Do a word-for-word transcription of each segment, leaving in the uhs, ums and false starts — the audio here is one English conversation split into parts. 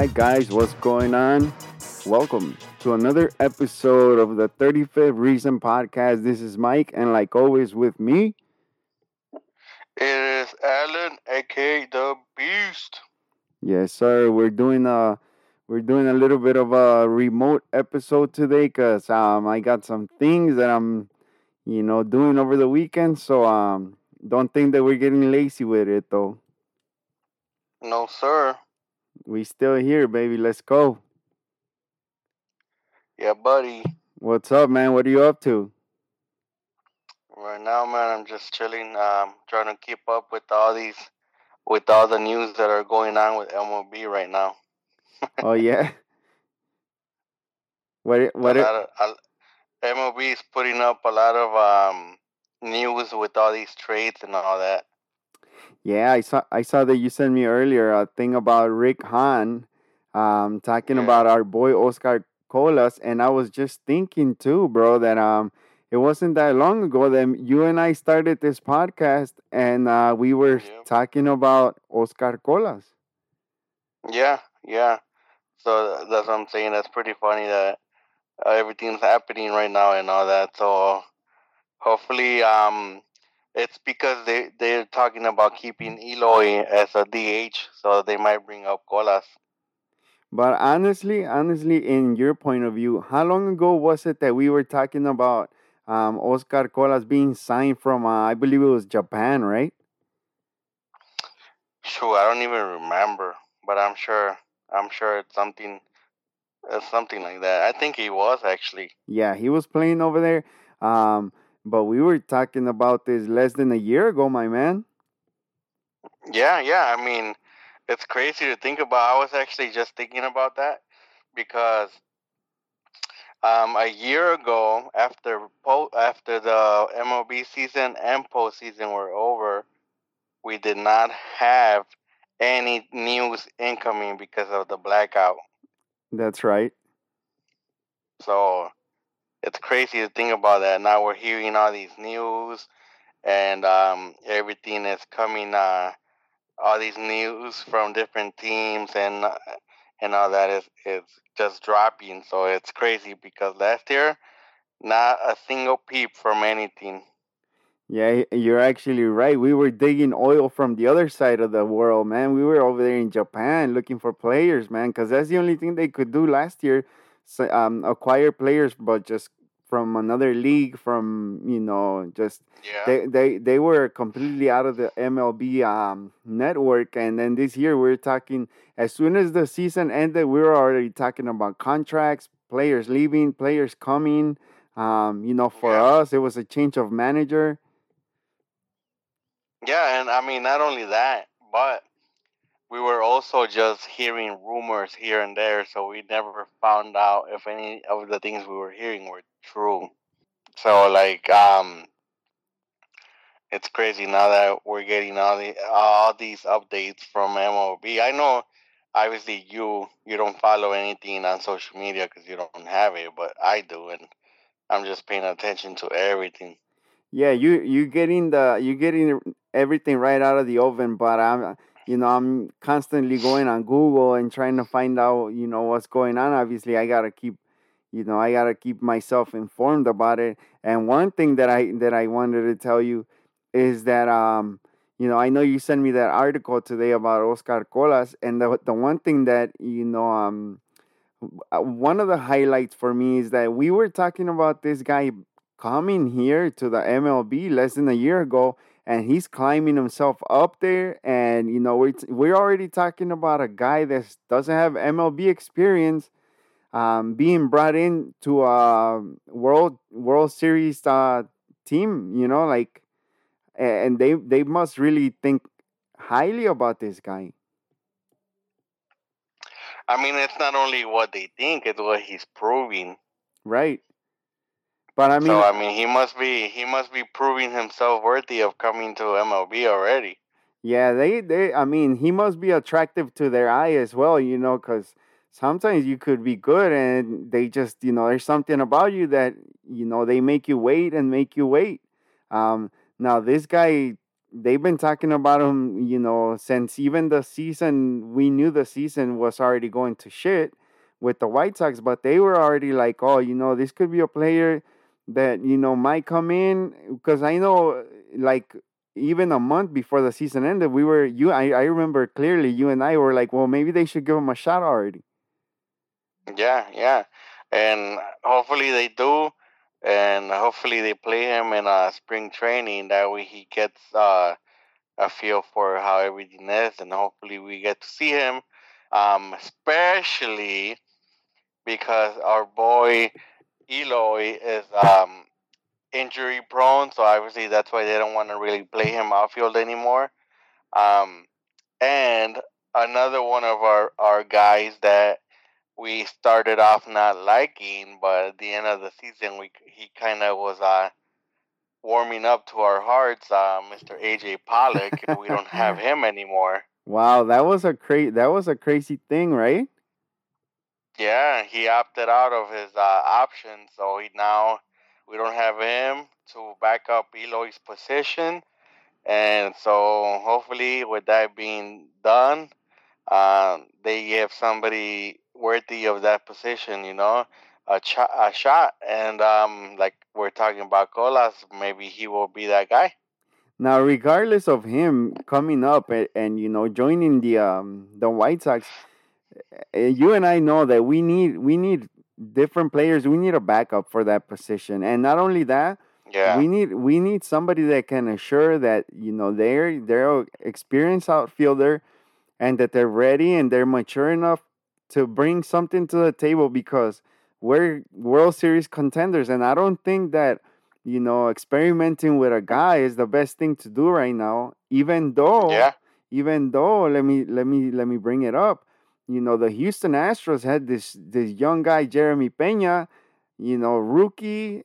right, guys, what's going on? Welcome to another episode of the thirty-fifth Reason podcast. This is Mike, and like always with me, it is Alan, aka The Beast. Yes, sir. We're doing a we're doing a little bit of a remote episode today, cause um I got some things that I'm you know doing over the weekend. So um don't think that we're getting lazy with it though. No, sir. We still here, baby. Let's go. Yeah, buddy. What's up, man? What are you up to? Right now, man, I'm just chilling. Um, trying to keep up with all these, with all the news that are going on with M L B right now. Oh yeah. What? What? It, of, M L B is putting up a lot of um news with all these trades and all that. Yeah, I saw. I saw that you sent me earlier a thing about Rick Hahn, um, talking yeah. about our boy Oscar Colas, and I was just thinking too, bro, that um, it wasn't that long ago that you and I started this podcast, and uh, we were yeah. talking about Oscar Colas. Yeah, yeah. So that's what I'm saying. That's pretty funny that uh, everything's happening right now and all that. So hopefully, um. It's because they, they're talking about keeping Eloy as a D H, so they might bring up Colas. But honestly, honestly, in your point of view, how long ago was it that we were talking about um, Oscar Colas being signed from, uh, I believe it was Japan, right? Sure, I don't even remember, but I'm sure, I'm sure it's something, it's something like that. I think he was actually. Yeah, he was playing over there. Um, But we were talking about this less than a year ago, my man. Yeah, yeah. I mean, it's crazy to think about. I was actually just thinking about that because um, a year ago, after po- after the M L B season and postseason were over, we did not have any news incoming because of the blackout. That's right. So it's crazy to think about that. Now we're hearing all these news, and um, everything is coming. Uh, all these news from different teams, and uh, and all that is is just dropping. So it's crazy because last year, not a single peep from anything. Yeah, you're actually right. We were digging oil from the other side of the world, man. We were over there in Japan looking for players, man, because that's the only thing they could do last year. So, um, acquire players, but just from another league, from, you know, just yeah. they, they they were completely out of the M L B um network. And then this year we're talking, as soon as the season ended, we were already talking about contracts, players leaving, players coming. Um, you know, for yeah. us, it was a change of manager. Yeah, and I mean, not only that, but we were also just hearing rumors here and there, so we never found out if any of the things we were hearing were true. So, like, um, it's crazy now that we're getting all the all these updates from M L B. I know, obviously, you you don't follow anything on social media because you don't have it, but I do, and I'm just paying attention to everything. Yeah, you you getting the you getting everything right out of the oven, but I'm. You know, I'm constantly going on Google and trying to find out, you know, what's going on. Obviously, I got to keep, you know, I got to keep myself informed about it. And one thing that I that I wanted to tell you is that, um, you know, I know you sent me that article today about Oscar Colas. And the, the one thing that, you know, um, one of the highlights for me is that we were talking about this guy coming here to the M L B less than a year ago. And he's climbing himself up there, and you know we're t- we're already talking about a guy that doesn't have M L B experience, um, being brought in to a World World Series uh, team. You know, like, and they they must really think highly about this guy. I mean, it's not only what they think; it's what he's proving. Right. But I mean, so I mean, he must be he must be proving himself worthy of coming to M L B already. Yeah, they, they I mean, he must be attractive to their eye as well, you know, because sometimes you could be good and they just, you know, there's something about you that, you know, they make you wait and make you wait. Um, now this guy they've been talking about him, you know, since even the season, we knew the season was already going to shit with the White Sox, but they were already like, oh, you know, this could be a player that, you know, might come in. Because I know, like, even a month before the season ended, we were, you, I, I remember clearly, you and I were like, well, maybe they should give him a shot already. Yeah, yeah. And hopefully they do. And hopefully they play him in uh, spring training. That way he gets uh, a feel for how everything is. And hopefully we get to see him. Um, especially because our boy Eloy is um, injury prone. So obviously that's why they don't want to really play him outfield anymore. Um, and another one of our, our guys that we started off not liking, but at the end of the season, we he kind of was uh, warming up to our hearts, uh, Mister A J Pollock, and we don't have him anymore. Wow, that was a cra- that was a crazy thing, right? Yeah, he opted out of his uh, option, so he now we don't have him to back up Eloy's position. And so hopefully with that being done, uh, they give somebody worthy of that position, you know, a, ch- a shot. And um, like we're talking about Colas, maybe he will be that guy. Now, regardless of him coming up and, and you know, joining the um, the White Sox, you and I know that we need we need different players. We need a backup for that position, and not only that, yeah, we need we need somebody that can assure that, you know, they're they're an experienced outfielder, and that they're ready and they're mature enough to bring something to the table, because we're World Series contenders, and I don't think that, you know, experimenting with a guy is the best thing to do right now. Even though, yeah. even though, let me let me let me bring it up. You know, the Houston Astros had this this young guy, Jeremy Peña, you know, rookie,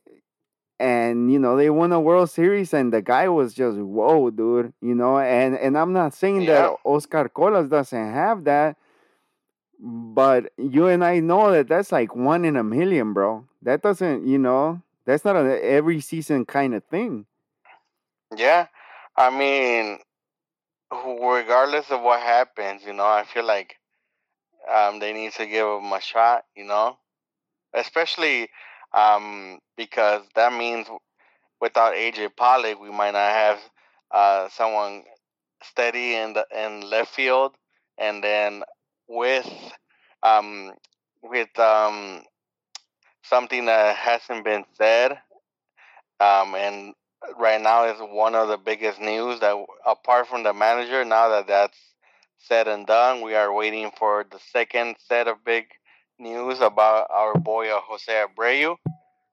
and you know they won a World Series, and the guy was just whoa, dude. You know, and and I'm not saying yeah. that Oscar Colas doesn't have that, but you and I know that that's like one in a million, bro. That doesn't, you know. That's not an every season kind of thing. Yeah. I mean, regardless of what happens, you know, I feel like um, they need to give him a shot, you know, especially um, because that means without A J Pollock, we might not have uh, someone steady in the, in left field. And then with, um, with, um, something that hasn't been said, um, and right now is one of the biggest news that, apart from the manager, now that that's said and done, we are waiting for the second set of big news about our boy uh, Jose Abreu.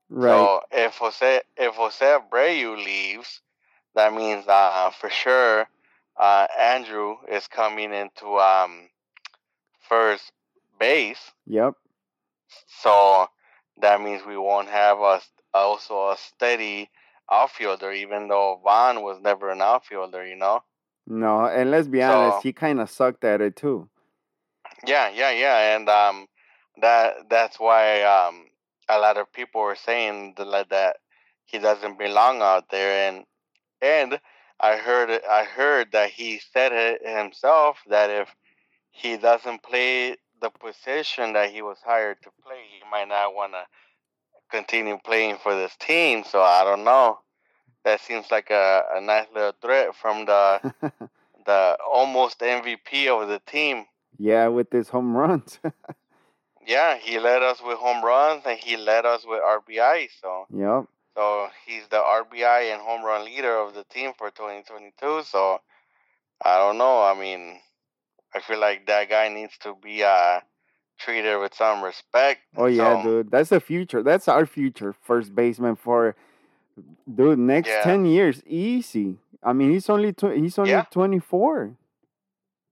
Right. So if Jose if Jose Abreu leaves, that means uh, for sure uh, Andrew is coming into um, first base. Yep. So that means we won't have a, also a steady outfielder, even though Vaughn was never an outfielder, you know? No, and let's be so, honest, he kind of sucked at it too. Yeah, yeah, yeah. And um, that that's why um, a lot of people were saying that, that he doesn't belong out there. And and I heard I heard that he said it himself, that if he doesn't play the position that he was hired to play, he might not want to continue playing for this team. So I don't know. That seems like a, a nice little threat from the the almost M V P of the team. Yeah, with his home runs. Yeah, he led us with home runs and he led us with R B I. So yep. So he's the R B I and home run leader of the team for twenty twenty-two. So I don't know. I mean, I feel like that guy needs to be uh, treated with some respect. Oh, yeah, so, dude. That's the future. That's our future first baseman for, dude, next yeah. ten years. Easy. I mean, he's only tw- he's only yeah. twenty-four.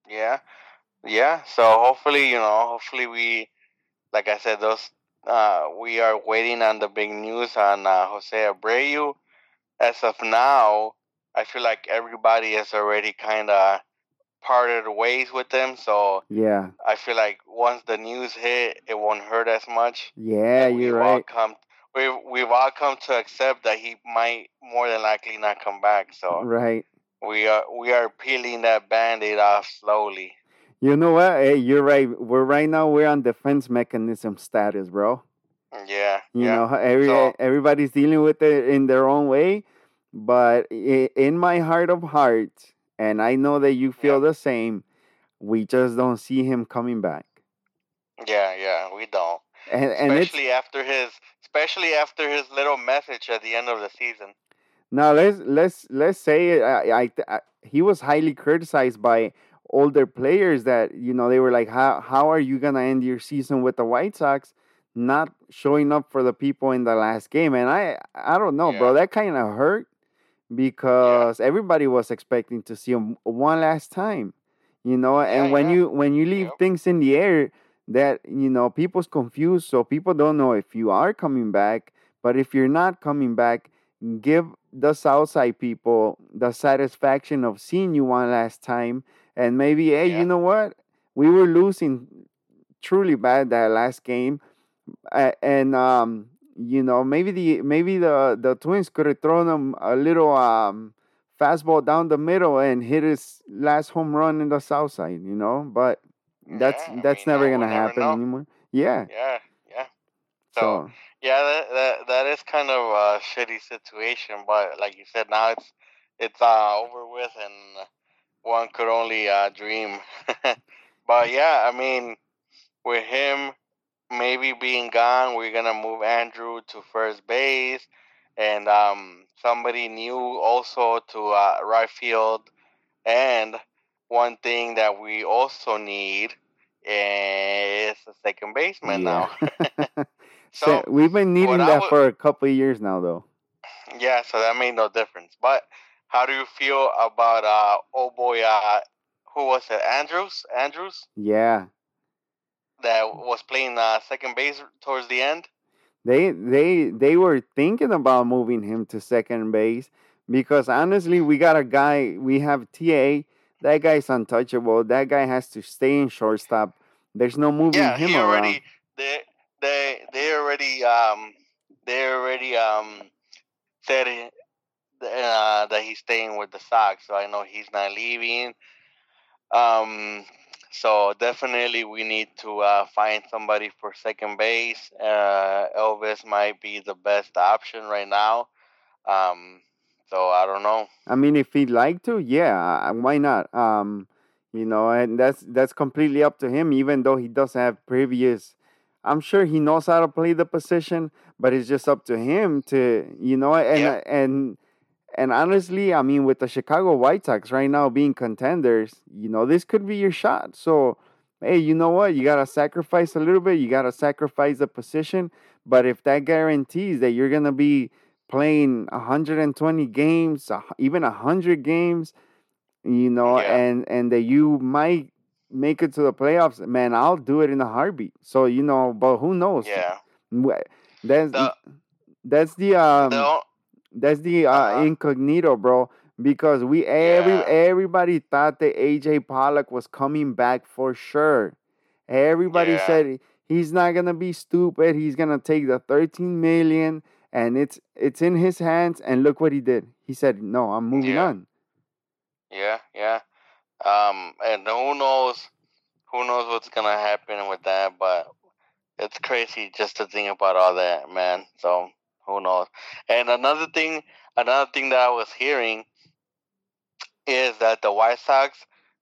Yeah. Yeah. So, hopefully, you know, hopefully we, like I said, those uh, we are waiting on the big news on uh, Jose Abreu. As of now, I feel like everybody is already kind of parted ways with them, so yeah, I feel like once the news hit, it won't hurt as much. Yeah, you're right. Come, we've we've all come to accept that he might more than likely not come back. So right, We are we are peeling that Band-Aid off slowly. You know what? Hey, you're right. We're right now we're on defense mechanism status, bro. Yeah. You yeah. know, every so, everybody's dealing with it in their own way, but in my heart of hearts, and I know that you feel yeah. the same, we just don't see him coming back. Yeah, yeah, we don't. And, and especially after his especially after his little message at the end of the season. Now let's let's let's say I, I, I he was highly criticized by older players that, you know, they were like, how how are you gonna end your season with the White Sox not showing up for the people in the last game? And I I don't know, yeah. bro, that kind of hurt because yeah. everybody was expecting to see him one last time, you know. And yeah, when yeah. you when you leave yep. things in the air, that, you know, people's confused, so people don't know if you are coming back. But if you're not coming back, give the Southside people the satisfaction of seeing you one last time. And maybe, hey, yeah. you know what? We were losing truly bad that last game. And, um, you know, maybe the maybe the, the Twins could have thrown him a little um, fastball down the middle and hit his last home run in the Southside, you know? But that's yeah, that's I mean, never going to happen know. anymore. Yeah. Yeah, yeah. So... so. Yeah, that, that that is kind of a shitty situation, but like you said, now it's it's uh, over with, and one could only uh, dream. But yeah, I mean, with him maybe being gone, we're gonna move Andrew to first base, and um, somebody new also to uh, right field. And one thing that we also need is a second baseman yeah. now. So, so we've been needing that would, for a couple of years now, though. Yeah, so that made no difference. But how do you feel about, uh, oh boy, uh, who was it, Andrews? Andrews? Yeah. That was playing uh, second base towards the end? They they they were thinking about moving him to second base because, honestly, we got a guy, we have T A That guy's untouchable. That guy has to stay in shortstop. There's no moving yeah, him he around. Already, they, They they already um they already um said uh, that he's staying with the Sox, so I know he's not leaving. Um, so definitely we need to uh, find somebody for second base. Uh, Elvis might be the best option right now. Um, so I don't know. I mean, if he'd like to, yeah, why not? Um, you know, and that's that's completely up to him. Even though he doesn't have previous. I'm sure he knows how to play the position, but it's just up to him to, you know, and yeah. and and honestly, I mean, with the Chicago White Sox right now being contenders, you know, this could be your shot. So, hey, you know what? You got to sacrifice a little bit. You got to sacrifice the position. But if that guarantees that you're going to be playing one hundred twenty games, even one hundred games, you know, yeah. and, and that you might make it to the playoffs, man, I'll do it in a heartbeat. So, you know, but who knows? Yeah. That's the, that's the um the, that's the uh, uh-huh. incognito, bro, because we every yeah. everybody thought that A J Pollock was coming back for sure. Everybody yeah. said he's not going to be stupid. He's going to take the thirteen million and it's it's in his hands, and look what he did. He said, "No, I'm moving yeah. on." Yeah, yeah. Um, and who knows, who knows what's going to happen with that, but it's crazy just to think about all that, man. So who knows? And another thing, another thing that I was hearing is that the White Sox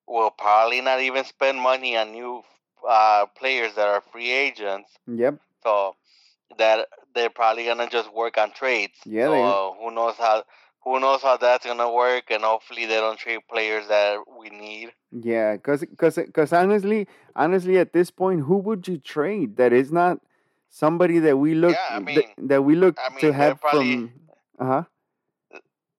will probably not even spend money on new, uh, players that are free agents. Yep. So that they're probably going to just work on trades. Yeah. So who knows how, Who knows how that's going to work, and hopefully they don't trade players that we need. Yeah, because cause, cause honestly, honestly, at this point, who would you trade that is not somebody that we look yeah, I mean, th- that we look I mean, to have probably, from... Uh-huh.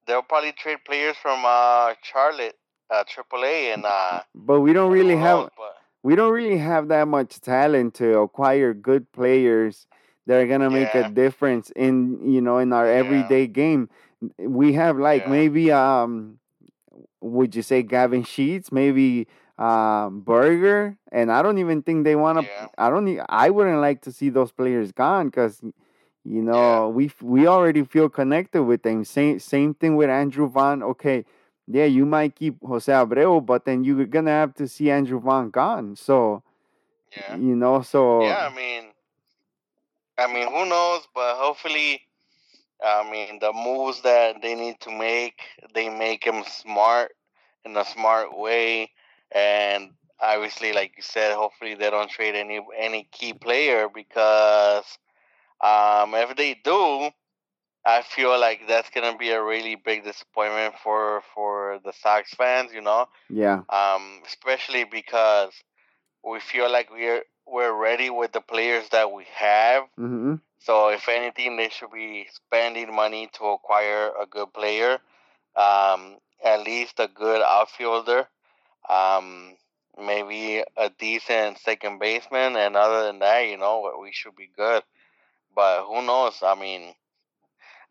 They'll probably trade players from uh, Charlotte, uh, triple A, and... Uh, but we don't really have... Knows, but... We don't really have that much talent to acquire good players that are going to make yeah. a difference in, you know, in our yeah. everyday game. We have like yeah. maybe um, would you say Gavin Sheets, maybe uh, Burger, and I don't even think they want to. Yeah. I don't. I wouldn't like to see those players gone because, you know, yeah. we we already feel connected with them. Same same thing with Andrew Vaughn. Okay, yeah, you might keep Jose Abreu, but then you're going to have to see Andrew Vaughn gone. So, yeah, you know, so. Yeah, I mean, I mean, who knows? But hopefully, I mean, the moves that they need to make, they make him smart in a smart way. And obviously, like you said, hopefully they don't trade any any key player, because um, if they do, I feel like that's gonna be a really big disappointment for, for the Sox fans, you know. Yeah. Um, especially because we feel like we're we're ready with the players that we have. Mm-hmm. So if anything, they should be spending money to acquire a good player, um, at least a good outfielder, um, maybe a decent second baseman, and other than that, you know, we should be good. But who knows? I mean,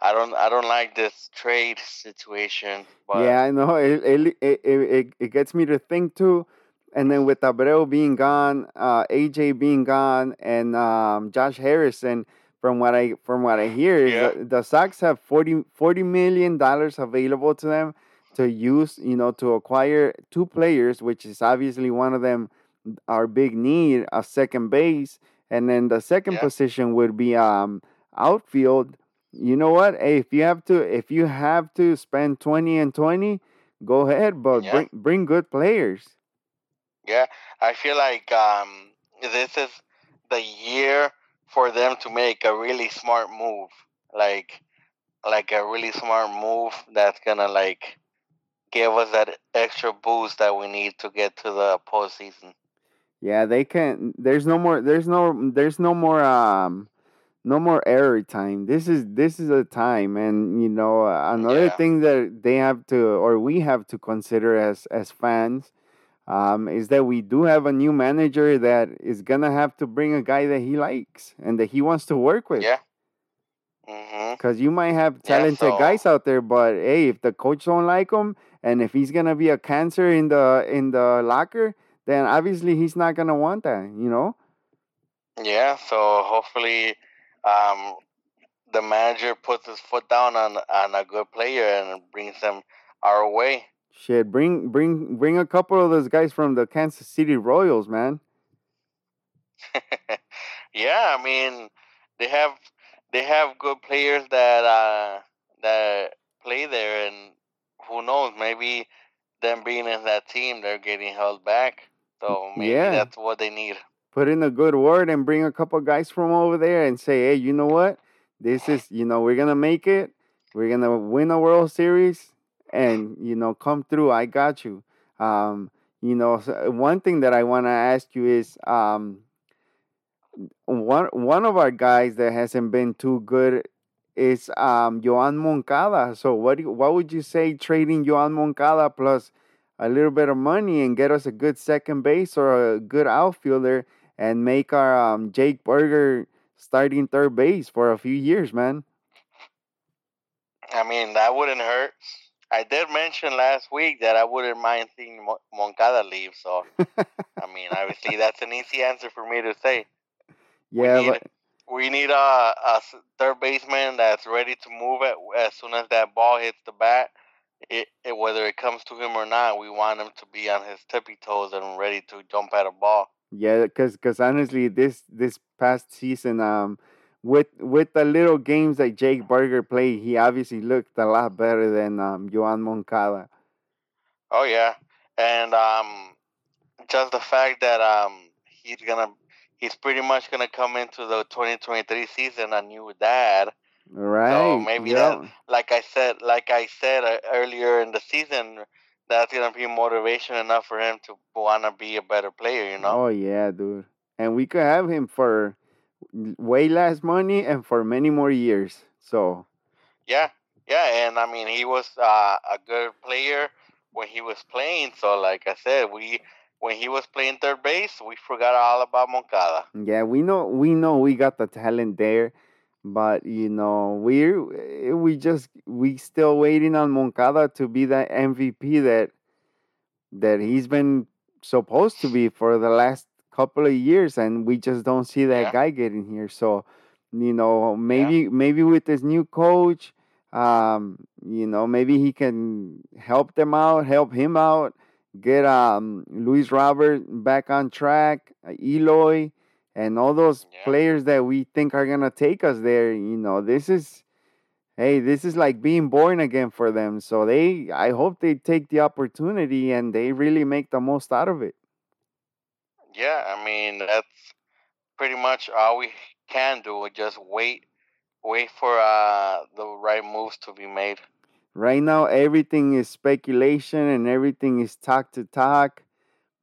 I don't, I don't like this trade situation. But yeah, I know it, it, it, it, it gets me to think too. And then with Abreu being gone, uh, A J being gone, and um, Josh Harrison, from what I from what I hear, yeah. the, the Sox have forty, forty million dollars available to them to use, you know, to acquire two players, which is obviously one of them our big need, a second base, and then the second yeah. position would be um outfield. You know what? Hey, if you have to, if you have to spend twenty and twenty, go ahead, but yeah. bring bring good players. Yeah, I feel like um, this is the year for them to make a really smart move, like like a really smart move that's gonna like give us that extra boost that we need to get to the postseason. Yeah, they can. There's no more. There's no. There's no more. Um, no more error time. This is this is a time, and you know another yeah. thing that they have to, or we have to consider as as fans. Um, is that we do have a new manager that is gonna have to bring a guy that he likes and that he wants to work with. Yeah. Because mm-hmm. you might have talented yeah, so. guys out there, but hey, if the coach don't like him, and if he's gonna be a cancer in the in the locker, then obviously he's not gonna want that, you know. Yeah. So hopefully, um, the manager puts his foot down on on a good player and brings them our way. Shit, bring bring bring a couple of those guys from the Kansas City Royals, man. Yeah, I mean, they have they have good players that uh, that play there, and who knows, maybe them being in that team, they're getting held back. So maybe yeah. that's what they need. Put in a good word and bring a couple of guys from over there and say, hey, you know what? This is, you know, we're gonna make it. We're gonna win a World Series. And, you know, come through. I got you. Um, you know, one thing that I want to ask you is um, one one of our guys that hasn't been too good is um, Yoán Moncada. So what do you, what would you say trading Yoán Moncada plus a little bit of money and get us a good second base or a good outfielder and make our um, Jake Burger starting third base for a few years, man? I mean, that wouldn't hurt. I did mention last week that I wouldn't mind seeing Moncada leave. So, I mean, obviously, that's an easy answer for me to say. Yeah, we need, but... we need a, a third baseman that's ready to move it as soon as that ball hits the bat. It, it, whether it comes to him or not, we want him to be on his tippy toes and ready to jump at a ball. Yeah, because cause honestly, this this past season, um, With with the little games that Jake Burger played, he obviously looked a lot better than um, Yoán Moncada. Oh yeah, and um, just the fact that um, he's gonna he's pretty much gonna come into the twenty twenty-three season a new dad. Right. So maybe yeah. that, like I said, like I said earlier in the season, that's gonna be motivation enough for him to wanna be a better player. You know. Oh yeah, dude, and we could have him for way less money and for many more years. So yeah yeah and I mean, he was uh, a good player when he was playing, so like I said, we when he was playing third base, we forgot all about Moncada. Yeah, we know we know we got the talent there, but you know, we we just we still waiting on Moncada to be that M V P that that he's been supposed to be for the last couple of years, and we just don't see that yeah. guy getting here. So, you know, maybe yeah. maybe with this new coach, Um, you know, maybe he can help them out, help him out, get um, Luis Robert back on track, Eloy, and all those yeah. players that we think are going to take us there. You know, this is, hey, this is like being born again for them. So they, I hope they take the opportunity and they really make the most out of it. Yeah, I mean, that's pretty much all we can do, just wait. Wait for uh, the right moves to be made. Right now, everything is speculation and everything is talk to talk,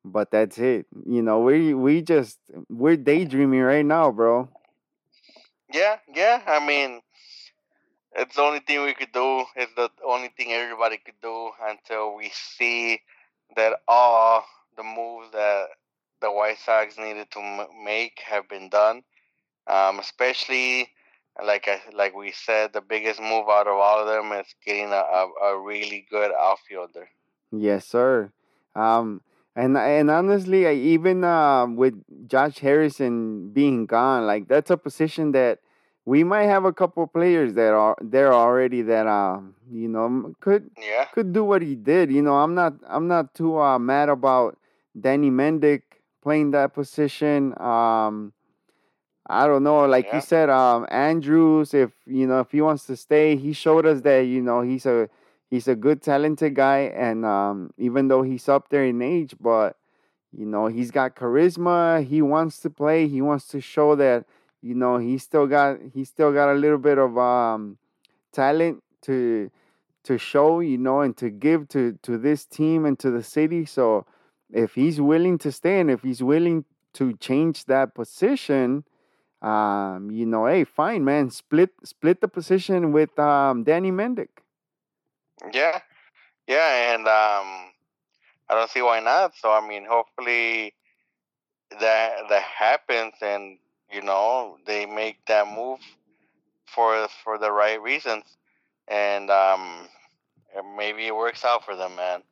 but that's it. You know, we we just we're daydreaming right now, bro. Yeah, yeah. I mean, it's the only thing we could do. It's the only thing everybody could do until we see that all the moves that the White Sox needed to m- make have been done, um, especially. Like I, like we said, the biggest move out of all of them is getting a, a, a really good outfielder. Yes, sir. Um, and and honestly, I, even uh, with Josh Harrison being gone, like that's a position that we might have a couple of players that are there already that um uh, you know could yeah. could do what he did. You know, I'm not I'm not too uh, mad about Danny Mendick playing that position. Um. I don't know, like yeah. you said, um, Andrews. If you know, if he wants to stay, he showed us that you know he's a he's a good, talented guy, and um, even though he's up there in age, but you know he's got charisma. He wants to play. He wants to show that you know he still got he still got a little bit of um, talent to to show, you know, and to give to to this team and to the city. So if he's willing to stay and if he's willing to change that position. Um, you know, hey, fine, man. Split, split the position with um Danny Mendick. Yeah, yeah, and um, I don't see why not. So I mean, hopefully that that happens, and you know, they make that move for for the right reasons, and um, maybe it works out for them, man.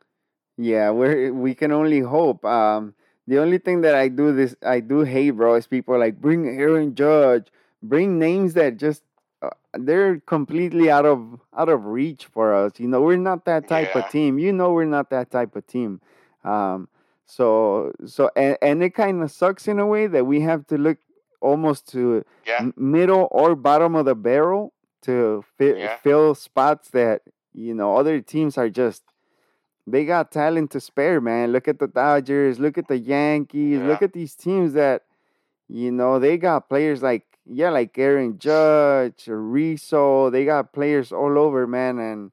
Yeah, we we can only hope. Um. The only thing that I do this I do hate, bro, is people like bring Aaron Judge, bring names that just uh, they're completely out of out of reach for us. You know, we're not that type yeah. of team. You know, we're not that type of team. Um, so so and, and it kind of sucks in a way that we have to look almost to yeah. middle or bottom of the barrel to fi- yeah. fill spots that you know other teams are just. They got talent to spare, man. Look at the Dodgers. Look at the Yankees. Yeah. Look at these teams that, you know, they got players like, yeah, like Aaron Judge, Rizzo. They got players all over, man. And,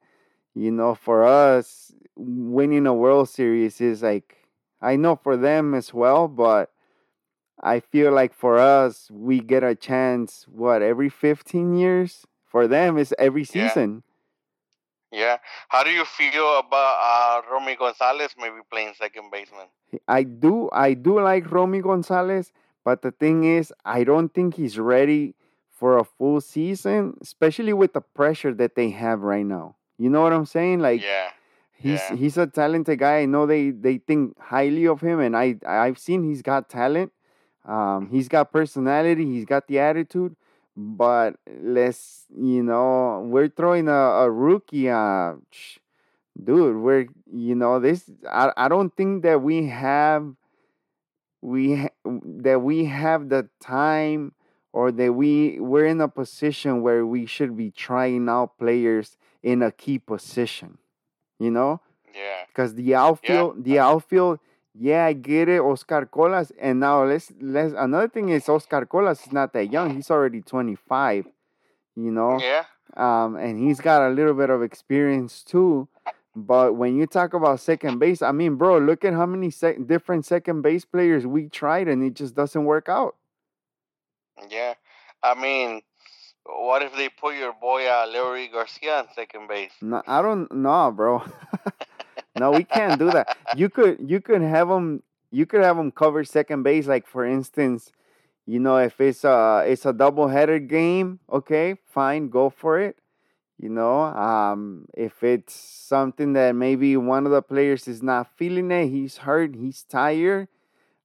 you know, for us, winning a World Series is like, I know for them as well, but I feel like for us, we get a chance, what, every fifteen years? For them, it's every season. Yeah. Yeah. How do you feel about uh, Romy Gonzalez maybe playing second baseman? I do. I do like Romy Gonzalez, but the thing is, I don't think he's ready for a full season, especially with the pressure that they have right now. You know what I'm saying? Like, yeah. he's yeah. he's a talented guy. I know they, they think highly of him, and I, I've seen he's got talent. Um, he's got personality. He's got the attitude. But let's, you know, we're throwing a, a rookie, uh, dude, we're, you know, this, I, I don't think that we have, we, ha- that we have the time or that we, we're in a position where we should be trying out players in a key position, you know? Yeah. Because the outfield, yeah. the outfield, yeah, I get it, Oscar Colas. And now let's let's another thing is Oscar Colas is not that young. He's already twenty-five, you know. Yeah. Um, and he's got a little bit of experience too. But when you talk about second base, I mean, bro, look at how many sec- different second base players we tried, and it just doesn't work out. Yeah, I mean, what if they put your boy uh, Leury García on second base? No, I don't know, bro. No, we can't do that. You could you could have them you could have them cover second base. Like for instance, you know, if it's a it's a doubleheader game, okay, fine, go for it. You know, um, if it's something that maybe one of the players is not feeling it, he's hurt, he's tired.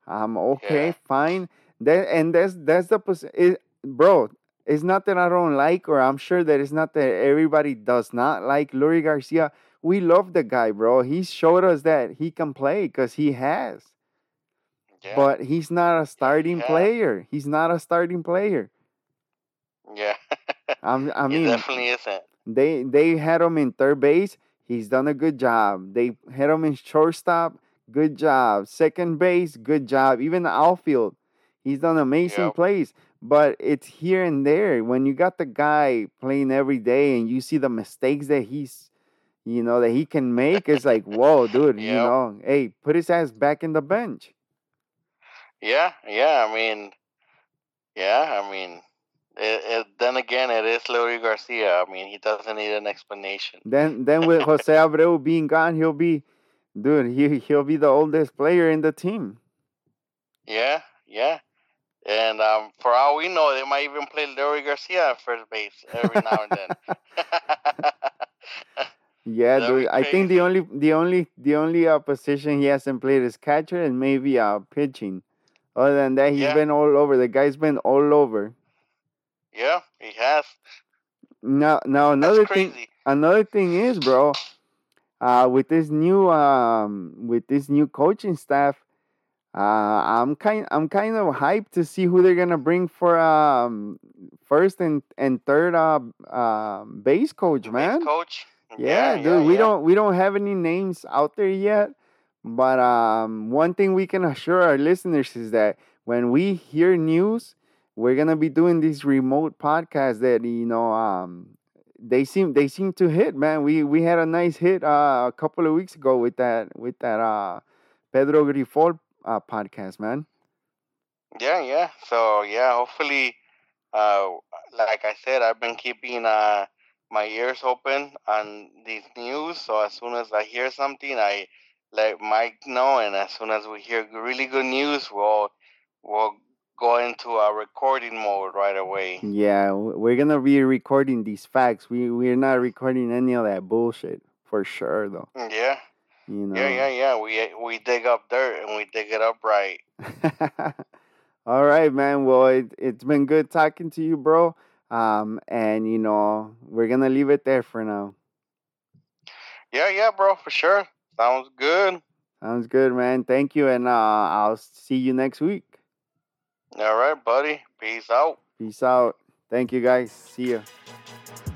Um, okay, yeah. fine. That and that's that's the it, bro. It's not that I don't like, or I'm sure that it's not that everybody does not like Leury García. We love the guy, bro. He showed us that he can play because he has. Yeah. But he's not a starting yeah. player. He's not a starting player. Yeah. I'm, I mean, he definitely isn't. They, they had him in third base. He's done a good job. They had him in shortstop. Good job. Second base. Good job. Even the outfield. He's done amazing yep. plays. But it's here and there. When you got the guy playing every day and you see the mistakes that he's, you know, that he can make, it's like, whoa, dude, yep. you know, hey, put his ass back in the bench. Yeah, yeah, I mean, yeah, I mean, it, it, then again, it is Leury García. I mean, he doesn't need an explanation. Then then with Jose Abreu being gone, he'll be, dude, he, he'll be the oldest player in the team. Yeah, yeah. And um, for all we know, they might even play Leury García at first base every now and then. Yeah, dude. I think the only the only the only uh, position he hasn't played is catcher and maybe uh pitching. Other than that, he's yeah. been all over. The guy's been all over. Yeah, he has. Now, now another thing. Another thing is, bro, uh, with this new um with this new coaching staff, uh, I'm kind I'm kind of hyped to see who they're gonna bring for um first and and third uh, uh base coach, man. Base coach. Yeah, yeah, dude, yeah, we yeah. don't we don't have any names out there yet, but um, one thing we can assure our listeners is that when we hear news, we're gonna be doing these remote podcasts that, you know, um, they seem they seem to hit, man. We we had a nice hit uh, a couple of weeks ago with that with that uh, Pedro Grifol uh, podcast, man. Yeah, yeah. So yeah, hopefully, uh, like I said, I've been keeping uh. my ears open on these news, so as soon as I hear something, I let Mike know, and as soon as we hear really good news, we'll we'll go into our recording mode right away. Yeah, we're gonna be recording these facts. We we're not recording any of that bullshit for sure, though. Yeah. You know. Yeah, yeah, yeah. We we dig up dirt and we dig it up right. All right, man. Well, it it's been good talking to you, bro. Um, and, you know, we're going to leave it there for now. Yeah, yeah, bro, for sure. Sounds good. Sounds good, man. Thank you, and uh, I'll see you next week. All right, buddy. Peace out. Peace out. Thank you, guys. See ya.